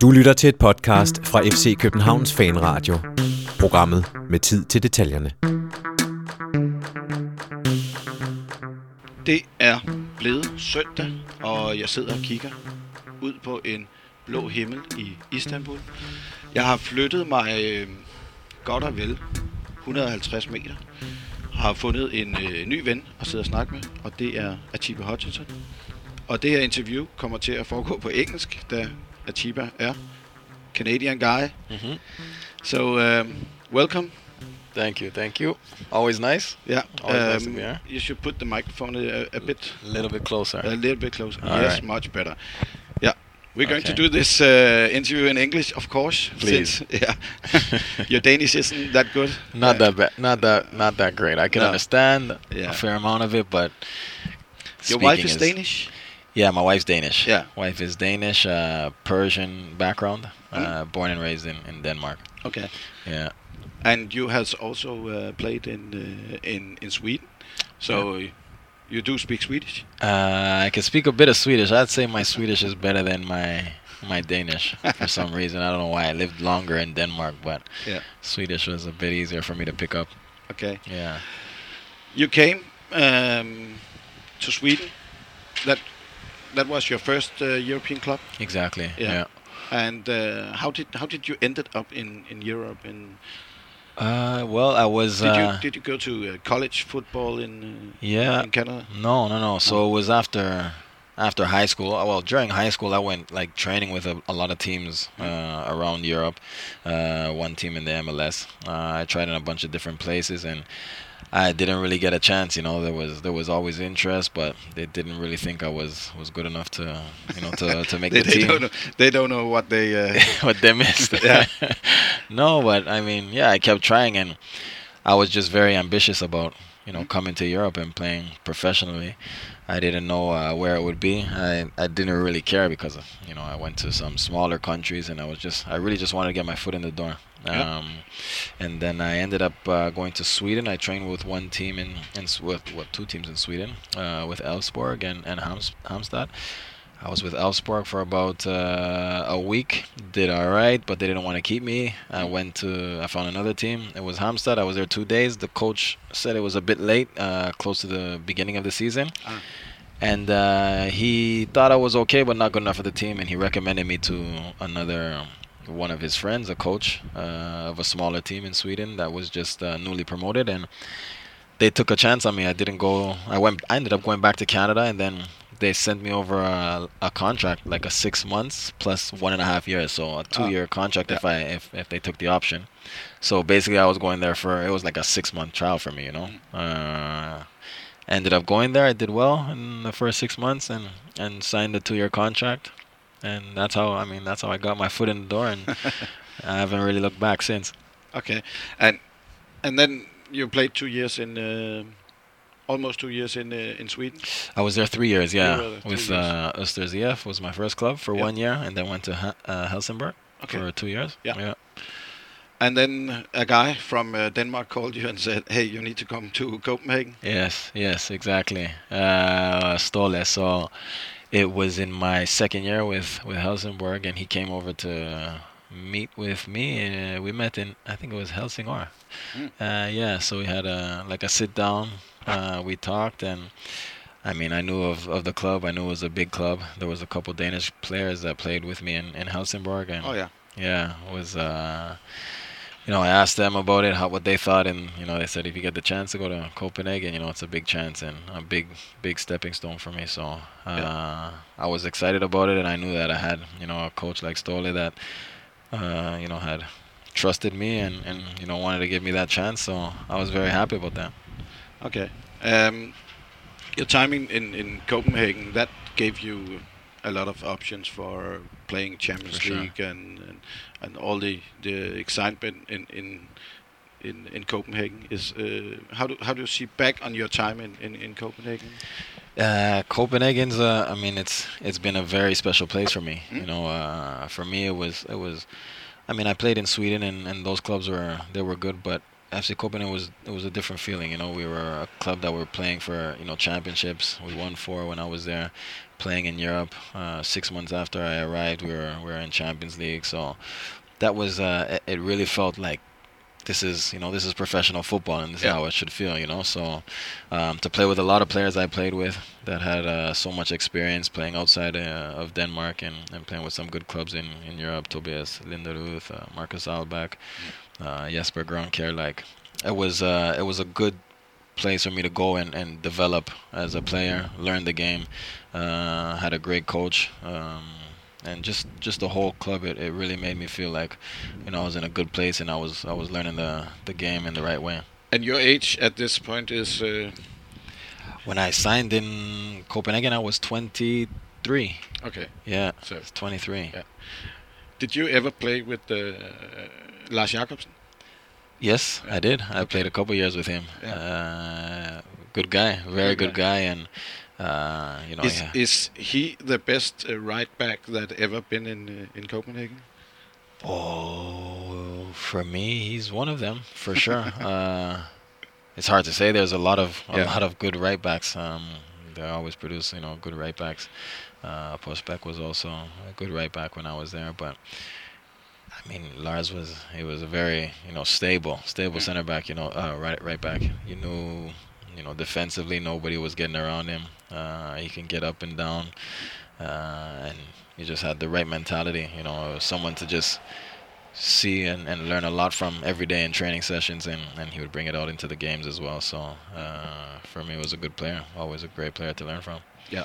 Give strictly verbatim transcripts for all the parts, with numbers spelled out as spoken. Du lytter til et podcast fra F C Københavns Fanradio. Programmet med tid til detaljerne. Det er blevet søndag, og jeg sidder og kigger ud på en blå himmel i Istanbul. Jeg har flyttet mig øh, godt og vel et hundrede og halvtreds meter. Har fundet en øh, ny ven at sidde og snakke med, og det er Atiba Hutchinson. Og det her interview kommer til at foregå på engelsk, da Atiba er Canadian guy. Mm-hmm. So, um, welcome. Thank you, thank you. Always nice. Yeah. Always um, nice to be here. You should put the microphone a, a bit... A little bit closer. A little bit closer. All yes, right. Much better. Yeah. We're going okay. to do this uh, interview in English, of course. Please. Since, yeah. Your Danish isn't that good. Not uh, that bad. Not that. Not that great. I can no. understand yeah. a fair amount of it, but your wife is, is Danish. Yeah, my wife's Danish. Yeah, wife is Danish, uh, Persian background, mm. uh, born and raised in, in Denmark. Okay. Yeah. And you has also uh, played in uh, in in Sweden, so. Yeah. You do speak Swedish? Uh, I can speak a bit of Swedish. I'd say my Swedish is better than my my Danish for some reason. I don't know why. I lived longer in Denmark, but yeah. Swedish was a bit easier for me to pick up. Okay. Yeah. You came um, to Sweden. That that was your first uh, European club? Exactly. Yeah. yeah. And uh, how did how did you ended up in, in Europe in Uh, well, I was. Did uh, you did you go to uh, college football in uh, yeah in Canada? No, no, no. So oh. it was after after high school. Well, during high school, I went like training with a, a lot of teams uh, around Europe. Uh, one team in the M L S. Uh, I tried in a bunch of different places, and I didn't really get a chance. You know, there was there was always interest, but they didn't really think I was, was good enough to you know to, to make they, the they team. Don't know, they don't know what they uh, what they missed. Yeah. No, but I mean, yeah, I kept trying, and I was just very ambitious about, you know, coming to Europe and playing professionally. I didn't know uh, where it would be. I, I didn't really care because, you know, I went to some smaller countries, and I was just, I really just wanted to get my foot in the door. Yeah. Um, and then I ended up uh, going to Sweden. I trained with one team in, in with what two teams in Sweden, uh, with Elfsborg and and Halms, Halmstad. I was with Elfsborg for about uh, a week. Did all right, but they didn't want to keep me. I went to, I found another team. It was Halmstad. I was there two days. The coach said it was a bit late, uh, close to the beginning of the season. Ah. And uh, he thought I was okay, but not good enough for the team. And he recommended me to another, one of his friends, a coach uh, of a smaller team in Sweden that was just uh, newly promoted. And they took a chance on me. I didn't go, I went, I ended up going back to Canada, and then they sent me over a, a contract, like a six months plus one and a half years, so a two-year oh, contract yeah. if I if, if they took the option. So basically, I was going there for, it was like a six-month trial for me, you know. Uh, ended up going there. I did well in the first six months and, and signed a two-year contract, and that's how I mean that's how I got my foot in the door, and I haven't really looked back since. Okay, and and then you played two years in. Uh Almost two years in uh, in Sweden. I was there three years, yeah. Three, uh, three with uh, Östers I F was my first club for yep. one year, and then went to ha- uh, Helsingborg okay. for two years. Yeah. yeah. And then a guy from uh, Denmark called you and said, "Hey, you need to come to Copenhagen." Yes, yes, exactly. Uh, Ståle. So it was in my second year with with Helsingborg, and he came over to. Uh, meet with me uh, we met in I think it was Helsingborg. mm. uh yeah so we had a like a sit down, uh we talked, and I mean I knew of, of the club. I knew it was a big club. There was a couple Danish players that played with me in, in Helsingborg, and oh yeah yeah it was uh you know I asked them about it, how what they thought, and you know they said if you get the chance to go to Copenhagen, you know it's a big chance and a big big stepping stone for me, so uh yeah. I was excited about it, and I knew that I had you know a coach like Ståle that Uh, you know, had trusted me and, and you know wanted to give me that chance, so I was very happy about that. Okay, um, your time in, in, in Copenhagen, that gave you a lot of options for playing Champions for League sure. and, and and all the, the excitement in in in, in Copenhagen. Is uh, how do how do you see back on your time in, in, in Copenhagen? Uh, Copenhagen's, uh, I mean, it's it's been a very special place for me. You know, uh, for me it was it was, I mean, I played in Sweden and, and those clubs were they were good, but F C Copenhagen was it was a different feeling. You know, we were a club that were playing for you know championships. We won four when I was there. playing in Europe. Uh, six months after I arrived, we were we were in Champions League. So that was uh, it. Really felt like this is you know this is professional football, and this yeah. is how it should feel. You know, so um, to play with a lot of players I played with that had uh, so much experience playing outside uh, of Denmark and, and playing with some good clubs in, in Europe. Tobias Lindelof, uh, Marcus Aalbäck, uh, Jesper Grønkjær. Like it was uh, it was a good place for me to go and, and develop as a player, learn the game, uh, had a great coach, um, and just, just the whole club. It, it really made me feel like, you know, I was in a good place and I was I was learning the, the game in the right way. And your age at this point is? Uh... When I signed in Copenhagen, I was twenty-three. Okay. Yeah, so twenty-three. Yeah. Did you ever play with uh, Lars Jakobsen? Yes, yeah. I did. I okay. played a couple years with him. Yeah. Uh, good guy, very, very good guy, guy and uh, you know. Is, yeah. is he the best uh, right back that ever been in uh, in Copenhagen? Oh, for me, he's one of them for sure. uh, it's hard to say. There's a lot of a yeah. lot of good right backs. Um, they always produce, you know, good right backs. Uh, Postbeck was also a good right back when I was there, but. I mean, Lars was he was a very you know stable stable center back, you know uh, right right back. You knew you know defensively nobody was getting around him. Uh, he can get up and down, uh, and he just had the right mentality. You know, someone to just see and, and learn a lot from every day in training sessions, and, and he would bring it out into the games as well. So uh, for me, he was a good player, always a great player to learn from. Yeah,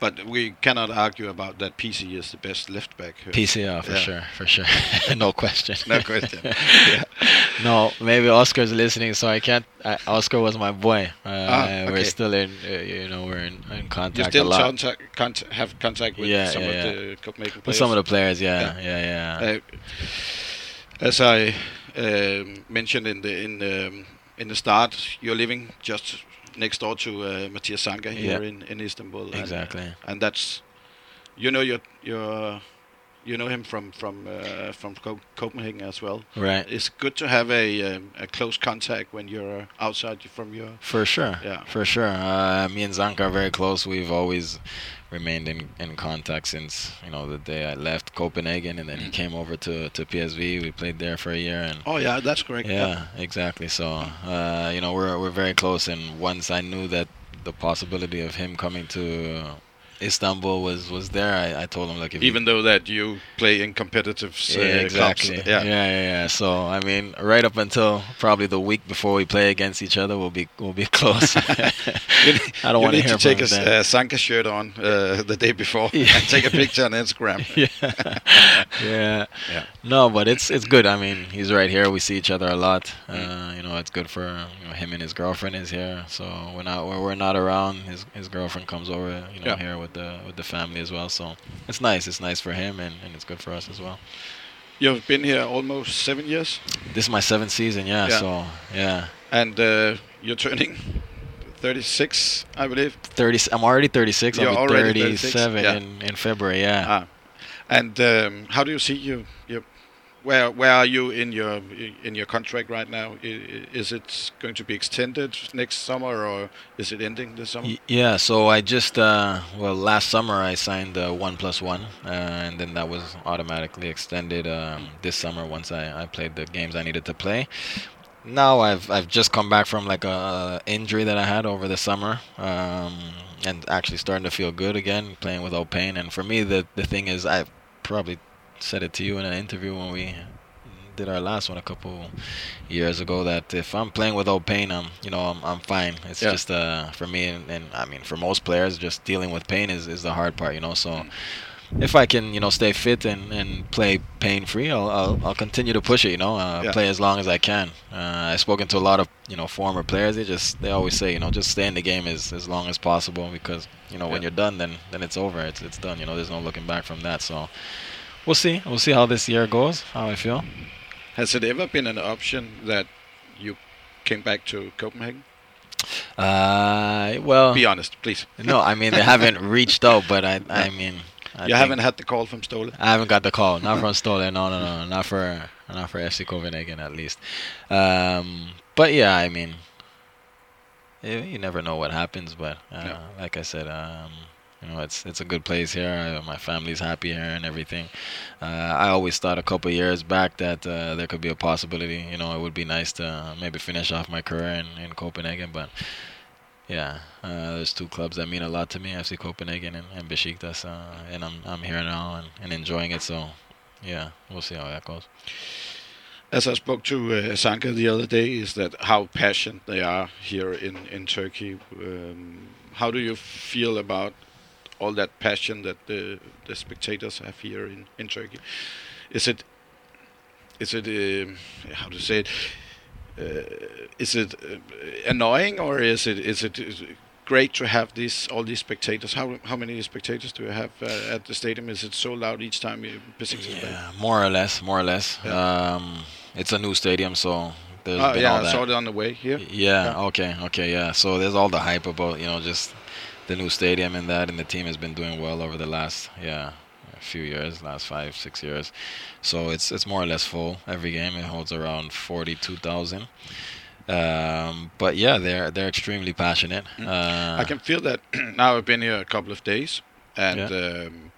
but we cannot argue about that. P C is the best left back. P C, oh, for yeah. sure, for sure, no question. No question. yeah. No, maybe Oscar's listening, so I can't. I, Oscar was my boy. Uh, ah, okay. We're still in, uh, you know, we're in, in contact you still a lot. Contact, cont- have contact with yeah, some yeah, of yeah. the Copenhagen players. With some of the players, yeah, yeah, yeah. yeah. Uh, as I uh, mentioned in the in the in the start, you're living just. Next door to uh, Mathias Zanka here yeah. in, in Istanbul. Exactly. And, and that's, you know, you you you know him from from uh, from Co- Copenhagen as well. Right. It's good to have a um, a close contact when you're outside from your. For sure. Yeah. For sure. Uh, me and Zanka are very close. We've always remained in, in contact since you know the day I left Copenhagen, and then mm. he came over to, to P S V. We played there for a year, and oh yeah, that's correct. Yeah, yeah. exactly. So uh, you know we're we're very close, and once I knew that the possibility of him coming to uh, Istanbul was, was there, I, I told him like if even though that you play in competitive uh, yeah, exactly clubs, yeah. yeah yeah yeah. So I mean, right up until probably the week before we play against each other, we'll be we'll be close. I don't want to hear about that. You need to take a uh, Zanka shirt on uh, the day before yeah. and take a picture on Instagram. yeah. yeah, yeah. No, but it's it's good. I mean, he's right here. We see each other a lot. Uh, you know, it's good for you know, him and his girlfriend is here. So when I when we're not around, his his girlfriend comes over. You know, yeah. here. With the with the family as well, so it's nice. It's nice for him, and, and it's good for us as well. You've been here almost seven years. This is my seventh season, yeah. yeah. So yeah. And uh, you're turning thirty-six, I believe. Thirty. I'm already thirty-six. You're I'll be already thirty-seven yeah. in, in February, yeah. Ah. And um, how do you see you? You, where where are you in your in your contract right now? Is it going to be extended next summer, or is it ending this summer? Yeah, so I just uh, well last summer I signed uh, one plus one, uh, and then that was automatically extended um, this summer once I, I played the games I needed to play. Now I've I've just come back from like a injury that I had over the summer, um, and actually starting to feel good again, playing without pain. And for me, the the thing is I probably said it to you in an interview when we did our last one a couple years ago that if I'm playing without pain, I'm you know I'm I'm fine. It's yeah. just uh for me and, and I mean for most players, just dealing with pain is, is the hard part, you know. So if I can you know stay fit and, and play pain free, I'll, I'll I'll continue to push it, you know. Uh, yeah. Play as long as I can. Uh, I've spoken to a lot of you know former players. They just they always say you know just stay in the game as as long as possible because you know yeah. when you're done, then then it's over. It's it's done. You know, there's no looking back from that. So. We'll see. We'll see how this year goes, how I feel. Has it ever been an option that you came back to Copenhagen? Uh, well... Be honest, please. No, I mean, they haven't reached out, but I I mean... I you haven't had the call from Ståle? I haven't got the call. Not from Ståle. No, no, no. Not for not for F C Copenhagen, at least. Um, but, yeah, I mean... You never know what happens, but uh, no. like I said... Um, You know, it's it's a good place here. My family's happy here and everything. Uh, I always thought a couple of years back that uh, there could be a possibility. You know, it would be nice to maybe finish off my career in, in Copenhagen. But yeah, uh, there's two clubs that mean a lot to me: F C Copenhagen and, and Besiktas. Uh, and I'm I'm here now and, and enjoying it. So yeah, we'll see how that goes. As I spoke to uh, Zanka the other day, is that how passionate they are here in, in Turkey. Um, how do you feel about all that passion that the, the spectators have here in, in Turkey? Is it, is it uh, how to say it? Uh, is it uh, annoying or is it is it, is it great to have these all these spectators? How how many spectators do you have uh, at the stadium? Is it so loud each time? You yeah, more or less, more or less. Yeah. Um, it's a new stadium, so there's oh, been yeah, all that. I saw it on the way here. Yeah, yeah. Okay. Okay. Yeah. So there's all the hype about, you know, just the new stadium and that, and the team has been doing well over the last yeah few years, last five six years. So it's it's more or less full every game. It holds around forty-two thousand. Um, but yeah, they're they're extremely passionate. Mm. Uh, I can feel that now. I've been here a couple of days, and yeah. um,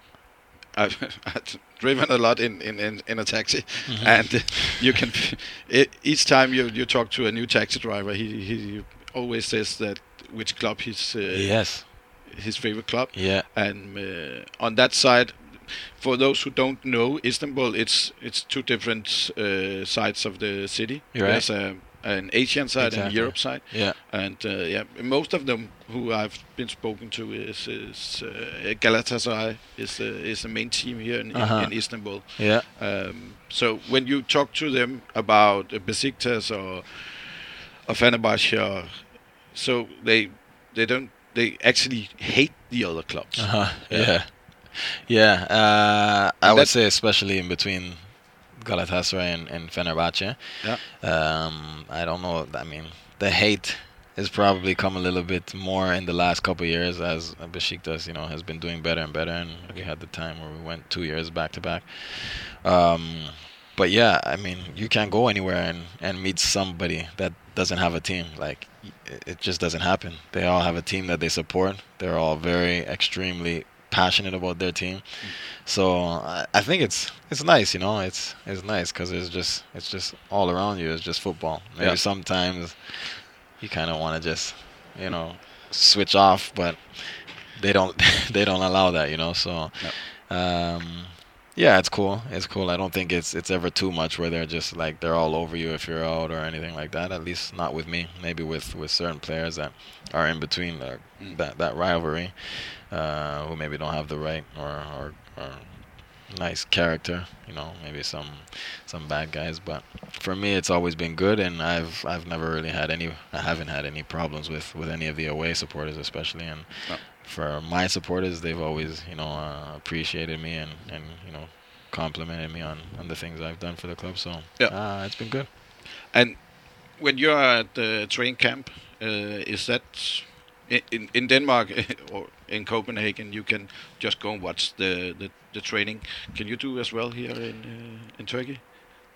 I've, I've driven a lot in in, in, in a taxi, mm-hmm. and you can it, each time you, you talk to a new taxi driver, he he always says that which club his uh, yes his favorite club. Yeah, and uh, on that side. For those who don't know Istanbul, it's it's two different uh, sides of the city. You're There's right. a an Asian side exactly. and a Europe side. Yeah, and uh, yeah, most of them who I've been spoken to is, is uh, Galatasaray is uh, is the main team here in, uh-huh. in Istanbul. Yeah. Um, so when you talk to them about uh, Besiktas or, or Fenerbahce, or, so they they don't they actually hate the other clubs. Uh-huh. Yeah. yeah. Yeah, uh, I would say especially in between Galatasaray and, and Fenerbahce. Yeah. Um, I don't know. I mean, the hate has probably come a little bit more in the last couple of years as Besiktas, you know, has been doing better and better. And we had the time where we went two years back to back. Um, but yeah, I mean, you can't go anywhere and, and meet somebody that doesn't have a team. Like, it just doesn't happen. They all have a team that they support. They're all very extremely passionate about their team, so I, I think it's it's nice, you know. It's it's nice because it's just it's just all around you. It's just football. Maybe yeah. sometimes you kind of want to just, you know, switch off, but they don't they don't allow that, you know. So yep. um, yeah, it's cool. It's cool. I don't think it's it's ever too much where they're just like they're all over you if you're out or anything like that. At least not with me. Maybe with, with certain players that are in between the, that that rivalry. Uh, who maybe don't have the right or, or or nice character, you know, maybe some some bad guys. But for me, it's always been good, and I've I've never really had any. I haven't had any problems with, with any of the away supporters, especially. And no. for my supporters, they've always, you know, uh, appreciated me and, and you know complimented me on, on the things I've done for the club. So yeah, uh, it's been good. And when you're at the training camp, uh, is that? In in Denmark or in Copenhagen, you can just go and watch the, the, the training. Can you do as well here in uh, in Turkey?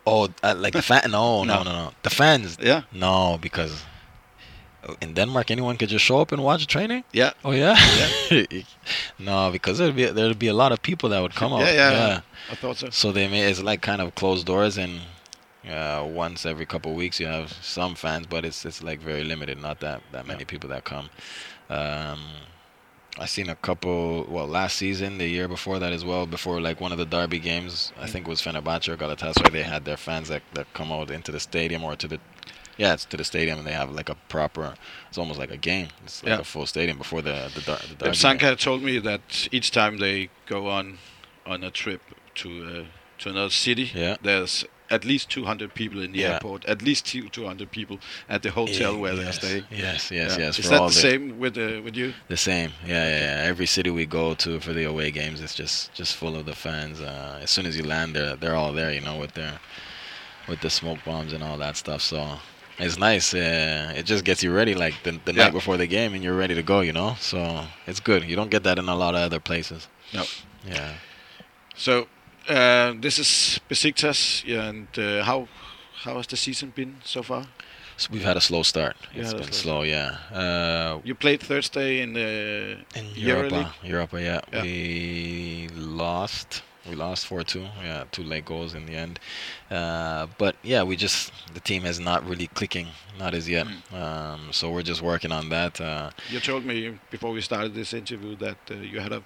Oh, uh, like the fan? No, no, no, no, no. The fans? Yeah. No, because in Denmark, anyone could just show up and watch training. Yeah. Oh yeah. yeah. no, because there'd be there'd be a lot of people that would come out. Yeah, yeah, yeah. yeah. I thought so. So they may it's like kind of closed doors and. Uh, once every couple of weeks you have some fans, but it's it's like very limited, not that, that many yeah. people that come. Um, I seen a couple, well, last season, the year before that as well, before like one of the derby games, I think it was Fenerbahce or Galatasaray, they had their fans that, that come out into the stadium or to the, yeah, it's to the stadium, and they have like a proper, it's almost like a game. It's like yeah. a full stadium before the, the, der- the derby Zanka game. Told me that each time they go on on a trip to, uh, to another city, yeah. there's at least two hundred people in the yeah. airport, at least two hundred people at the hotel yeah, where yes, they stay. Yes, yes, yeah. yes. Is that the same with uh, with you? The same, yeah, yeah, yeah. Every city we go to for the away games, it's just, just full of the fans. Uh, as soon as you land, they're, they're all there, you know, with their with the smoke bombs and all that stuff. So it's nice. Uh, it just gets you ready, like the, the yeah. night before the game, and you're ready to go, you know. So it's good. You don't get that in a lot of other places. No. Yeah. So... Uh, this is Besiktas, and uh, how how has the season been so far? So we've had a slow start. You it's been slow, slow, yeah. Uh, you played Thursday in uh, in Europa, Europa, yeah. yeah. We lost. We lost four two. Yeah, two late goals in the end. Uh, but yeah, we just the team is not really clicking, not as yet. Mm. Um, so we're just working on that. Uh, you told me before we started this interview that uh, you had a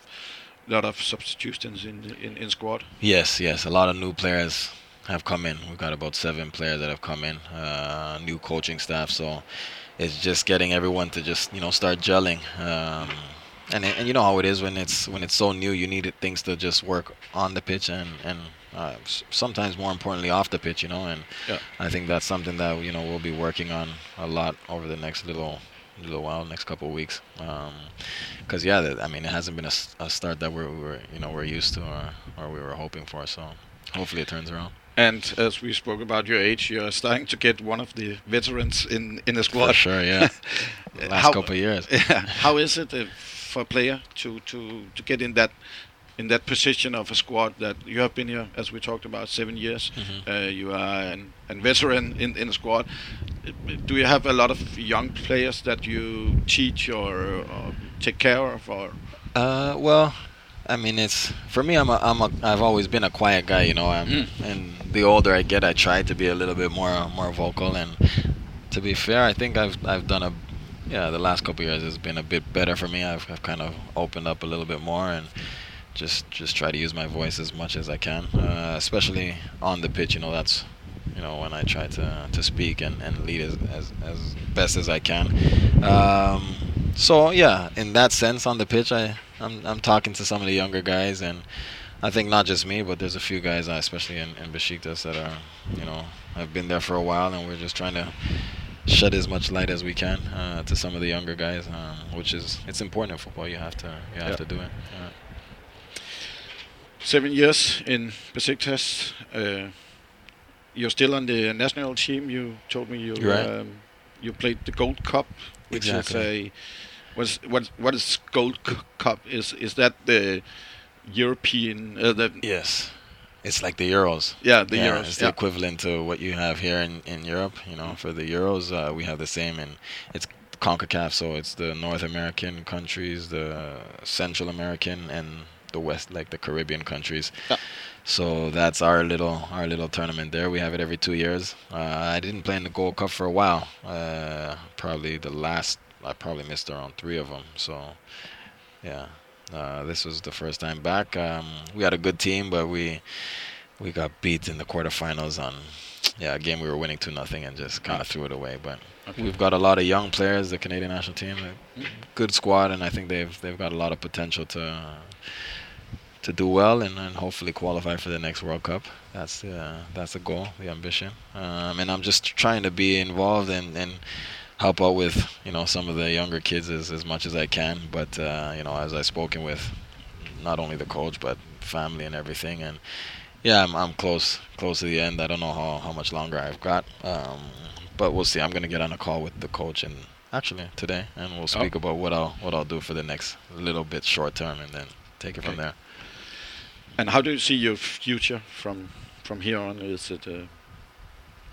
lot of substitutions in in in squad. Yes, yes, a lot of new players have come in. We've got about seven players that have come in, uh, new coaching staff. So it's just getting everyone to just, you know, start gelling. Um, and and you know how it is when it's when it's so new. You need things to just work on the pitch and and uh, sometimes more importantly off the pitch. You know, and yeah. I think that's something that, you know, we'll be working on a lot over the next little. little while, next couple of weeks, because um, yeah, th- I mean, it hasn't been a, s- a start that we're, we're you know we're used to or, or we were hoping for. So hopefully it turns around. And as we spoke about your age, you're starting to get one of the veterans in, in the squad. For sure, yeah. Last how, couple of years. Yeah. How is it uh, for a player to, to, to get in that in that position of a squad that you have been here, as we talked about, seven years. Mm-hmm. Uh, you are an, an veteran in in the squad. Do you have a lot of young players that you teach or, or take care of? Or? Uh, well, I mean, it's for me. I'm a, I'm a, I've always been a quiet guy, you know. I'm, mm. And the older I get, I try to be a little bit more more vocal. And to be fair, I think I've I've done a yeah. The last couple of years has been a bit better for me. I've I've kind of opened up a little bit more and. Just, just try to use my voice as much as I can, uh, especially on the pitch. You know, that's, you know, when I try to to speak and, and lead as, as as best as I can. Um, so yeah, in that sense, on the pitch, I I'm, I'm talking to some of the younger guys, and I think not just me, but there's a few guys, especially in, in Besiktas, that are, you know, have been there for a while, and we're just trying to shed as much light as we can uh, to some of the younger guys, uh, which is it's important in football. You have to you have yeah. to do it. Uh, Seven years in Besiktas. Uh, you're still on the national team. You told me you right. um, you played the Gold Cup, which exactly. is a was what what is Gold C- Cup? Is is that the European? Uh, the yes, it's like the Euros. Yeah, the yeah, Euros. It's yeah. the equivalent to what you have here in, in Europe. You know, for the Euros, uh, we have the same, and it's CONCACAF. So it's the North American countries, the Central American, and the West, like the Caribbean countries. Yeah. So that's our little our little tournament there. We have it every two years. Uh, I didn't play in the Gold Cup for a while. Uh, probably the last, I probably missed around three of them. So, yeah, uh, this was the first time back. Um, we had a good team, but we we got beat in the quarterfinals on yeah a game we were winning two nothing and just kind of threw it away. But okay. We've got a lot of young players. The Canadian national team, good squad, and I think they've they've got a lot of potential to. Uh, to do well and, and hopefully qualify for the next World Cup. That's the uh, that's the goal, the ambition. Um, and I'm just trying to be involved and, and help out with, you know, some of the younger kids as, as much as I can. But uh, you know, as I've spoken with not only the coach but family and everything. And yeah, I'm I'm close close to the end. I don't know how, how much longer I've got. Um, but we'll see. I'm gonna get on a call with the coach and actually today, and we'll speak oh. about what I'll what I'll do for the next little bit short term, and then take it okay. from there. And how do you see your future from from here on? Is it uh,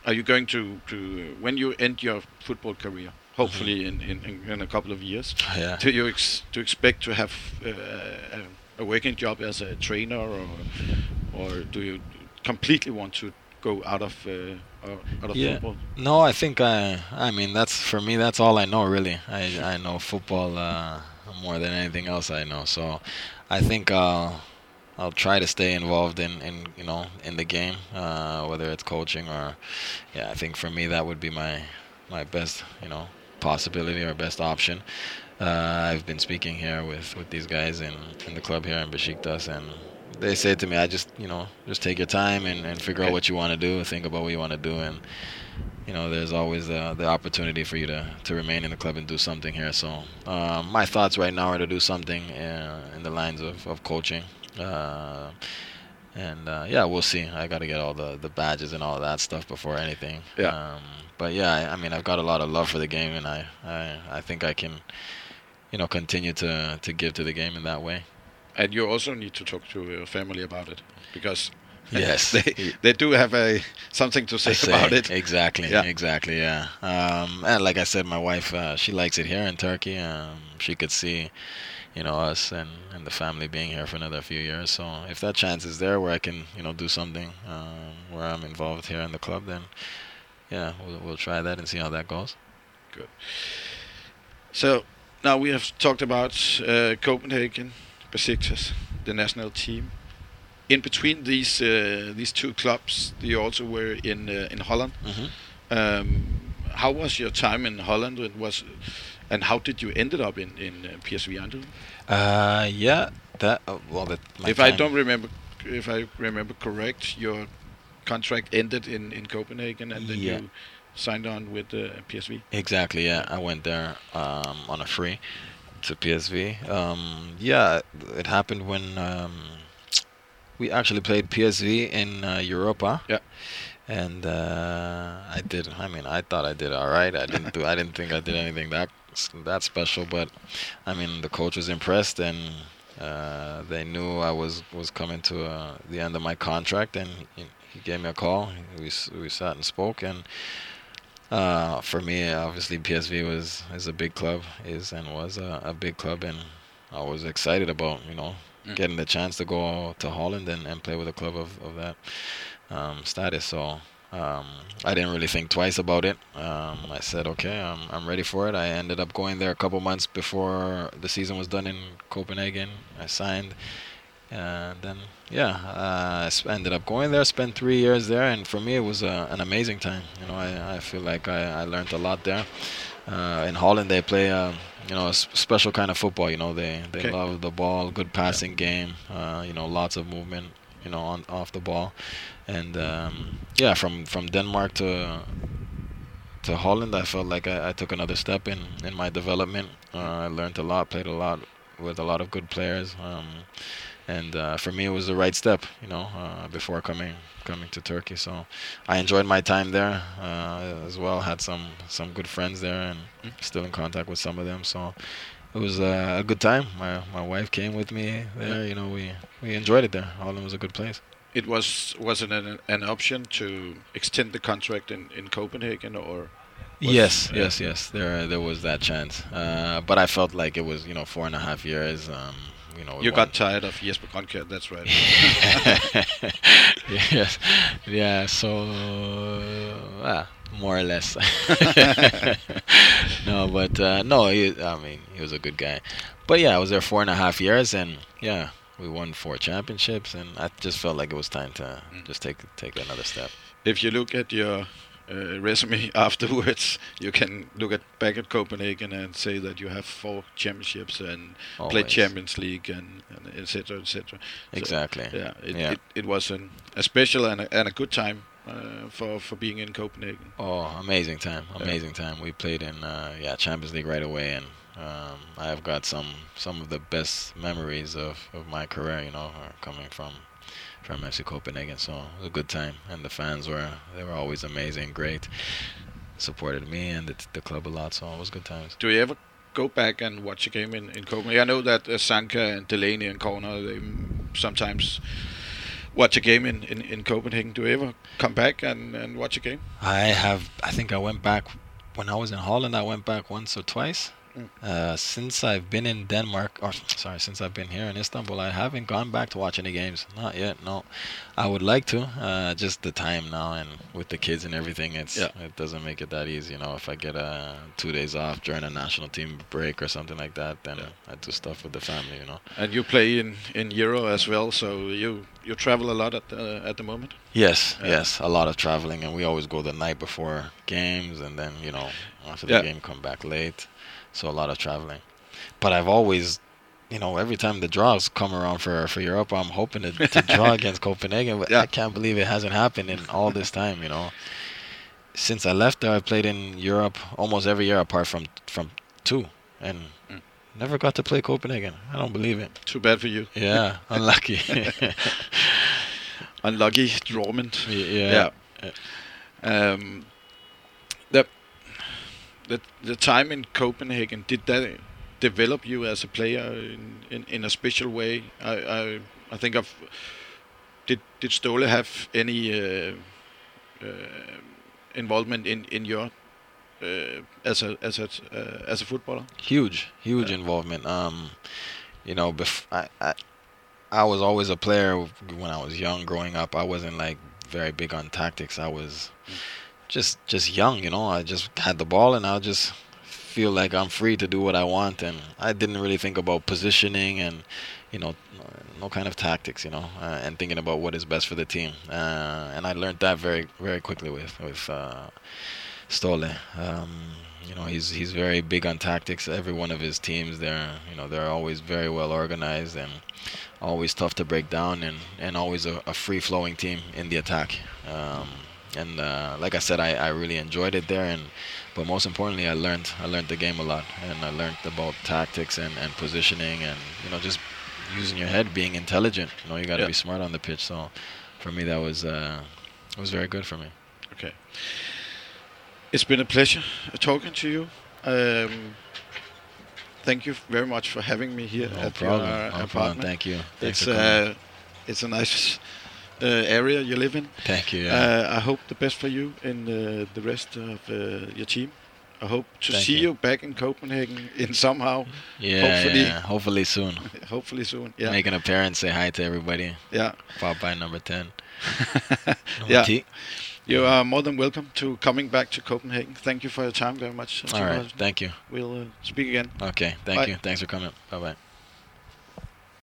are you going to, to when you end your football career? Hopefully, mm-hmm. in, in, in a couple of years. Yeah. Do you ex- do you expect to have uh, a, a working job as a trainer, or or do you completely want to go out of uh, out of yeah. football? No, I think I I mean that's for me. That's all I know really. I I know football uh, more than anything else I know. So I think I'll. I'll try to stay involved in, in you know in the game, uh, whether it's coaching or, yeah, I think for me that would be my my best you know possibility or best option. Uh, I've been speaking here with, with these guys in, in the club here in Besiktas, and they say to me, I just you know just take your time and, and figure okay. out what you want to do, think about what you want to do, and you know there's always uh, the opportunity for you to, to remain in the club and do something here. So uh, my thoughts right now are to do something uh, in the lines of, of coaching. Uh, and uh, yeah, we'll see. I got to get all the, the badges and all that stuff before anything. Yeah. Um, but yeah, I, I mean, I've got a lot of love for the game, and I, I, I think I can, you know, continue to, to give to the game in that way. And you also need to talk to your family about it, because Yes, they they do have a something to say, say about it. Exactly, yeah. exactly, yeah. Um, and like I said, my wife, uh, she likes it here in Turkey. Um, she could see, you know, us and, and the family being here for another few years. So if that chance is there where I can, you know, do something um, where I'm involved here in the club, then yeah, we'll, we'll try that and see how that goes. Good. So now we have talked about uh, Copenhagen, Besiktas, the national team. In between these uh, these two clubs, you also were in uh, in Holland. Mm-hmm. Um, how was your time in Holland? It was, and how did you ended up in in uh, P S V Eindhoven? Uh, yeah, that uh, well, that my if time. I don't remember, if I remember correct, your contract ended in, in Copenhagen, and then yeah. you signed on with uh, P S V. Exactly. Yeah, I went there um, on a free to P S V. Um, yeah, it happened when. Um, We actually played P S V in uh, Europa, yeah, and uh, I did. I mean, I thought I did all right. I didn't do. I didn't think I did anything that that special. But I mean, the coach was impressed, and uh, they knew I was was coming to uh, the end of my contract. And he, he gave me a call. We we sat and spoke. And uh, for me, obviously, P S V was is a big club, is and was a, a big club, and I was excited about, you know, Mm. getting the chance to go to Holland and, and play with a club of, of that um, status. So um, I didn't really think twice about it. Um, I said, okay, I'm, I'm ready for it. I ended up going there a couple months before the season was done in Copenhagen. I signed. And then, yeah, uh, I sp- ended up going there, spent three years there. And for me, it was a, an amazing time. You know, I, I feel like I, I learned a lot there. Uh, in Holland, they play uh, you know, a s- special kind of football. You know, they, they okay. love the ball, good passing yeah. game. Uh, you know, lots of movement. You know, on off the ball, and um, yeah, from, from Denmark to to Holland, I felt like I, I took another step in, in my development. Uh, I learned a lot, played a lot with a lot of good players, um, and uh, for me, it was the right step. You know, uh, before coming. coming to Turkey, so I enjoyed my time there uh, as well. Had some some good friends there, and mm. still in contact with some of them. So it was uh, a good time. My my wife came with me there. Yeah. You know, we, we enjoyed it there. Holland was a good place. It was wasn't an an option to extend the contract in, in Copenhagen, or yes, it, uh, yes, yes. There there was that chance, uh, but I felt like it was, you know, four and a half years. Um, You, know, you got tired of Jesper Konkert, that's right. yes, yeah. So, uh, more or less. no, but uh, no. He, I mean, he was a good guy. But yeah, I was there four and a half years, and yeah, we won four championships, and I just felt like it was time to mm. just take take another step. If you look at your Uh, resume afterwards, you can look at back at Copenhagen and say that you have four championships and Always. played Champions League and et cetera et cetera. Et exactly. So, yeah, it, yeah. It, it was an, a special and a, and a good time uh, for for being in Copenhagen. Oh, amazing time! Amazing yeah. time. We played in uh, yeah Champions League right away, and um, I have got some some of the best memories of, of my career. You know, coming from. from F C Copenhagen, so it was a good time, and the fans were they were always amazing, great, supported me and the, the club a lot, so it was good times. Do you ever go back and watch a game in, in Copenhagen? I know that uh, Zanka and Delaney and Kornar, they m- sometimes watch a game in, in, in Copenhagen. Do you ever come back and, and watch a game? I have, I think I went back, when I was in Holland, I went back once or twice. Mm. Uh, since I've been in Denmark, or sorry, since I've been here in Istanbul, I haven't gone back to watch any games. Not yet, no. I would like to. Uh, just the time now, and with the kids and everything, it's yeah. it doesn't make it that easy. You know, if I get uh, two days off during a national team break or something like that, then yeah. I do stuff with the family. You know. And you play in, in Euro as well, so you you travel a lot at the, uh, at the moment. Yes, yeah. yes, a lot of traveling, and we always go the night before games, and then you know after the yeah. game come back late. So a lot of traveling, but I've always, you know, every time the draws come around for for Europe, I'm hoping to, to draw against Copenhagen, but yeah. I can't believe it hasn't happened in all this time. You know, since I left there, I played in Europe almost every year, apart from from two, and mm. never got to play Copenhagen. I don't believe it. Too bad for you. Yeah, unlucky. unlucky Dortmund. Yeah. yeah. yeah. Um. The The the time in Copenhagen, did that develop you as a player in, in, in a special way? I, I I think I've did did Ståle have any uh, uh, involvement in in your uh, as a as a uh, as a footballer? Huge, huge yeah. involvement. Um, you know, bef- I, I I was always a player when I was young. Growing up, I wasn't like very big on tactics. I was mm. just just young, you know. I just had the ball and I just feel like I'm free to do what I want, and I didn't really think about positioning and, you know, no kind of tactics, you know, uh, and thinking about what is best for the team. Uh, and I learned that very, very quickly with with uh, Ståle. Um, you know, he's he's very big on tactics. Every one of his teams, they're you know they're always very well organized and always tough to break down, and and always a, a free flowing team in the attack. Um, and uh, like I said, I, I really enjoyed it there, and but most importantly, I learned I learned the game a lot, and I learned about tactics and, and positioning, and you know just using your head, being intelligent. You know, you got to yeah. be smart on the pitch. So for me, that was uh, it was very good for me. Okay, it's been a pleasure talking to you. Um, thank you very much for having me here no at problem. your no apartment. Thank you. Thanks it's uh, it's a nice. Uh, area you live in. Thank you. Yeah. Uh, I hope the best for you and uh, the rest of uh, your team. I hope to Thank see you. you back in Copenhagen in somehow. Yeah, hopefully, yeah. hopefully soon. hopefully soon. Yeah. Make an appearance, say hi to everybody. Yeah. Pop by number ten. yeah. T. You are more than welcome to coming back to Copenhagen. Thank you for your time very much. All right. Thank you. We'll uh, speak again. Okay. Thank Bye. you. Thanks for coming. Bye bye.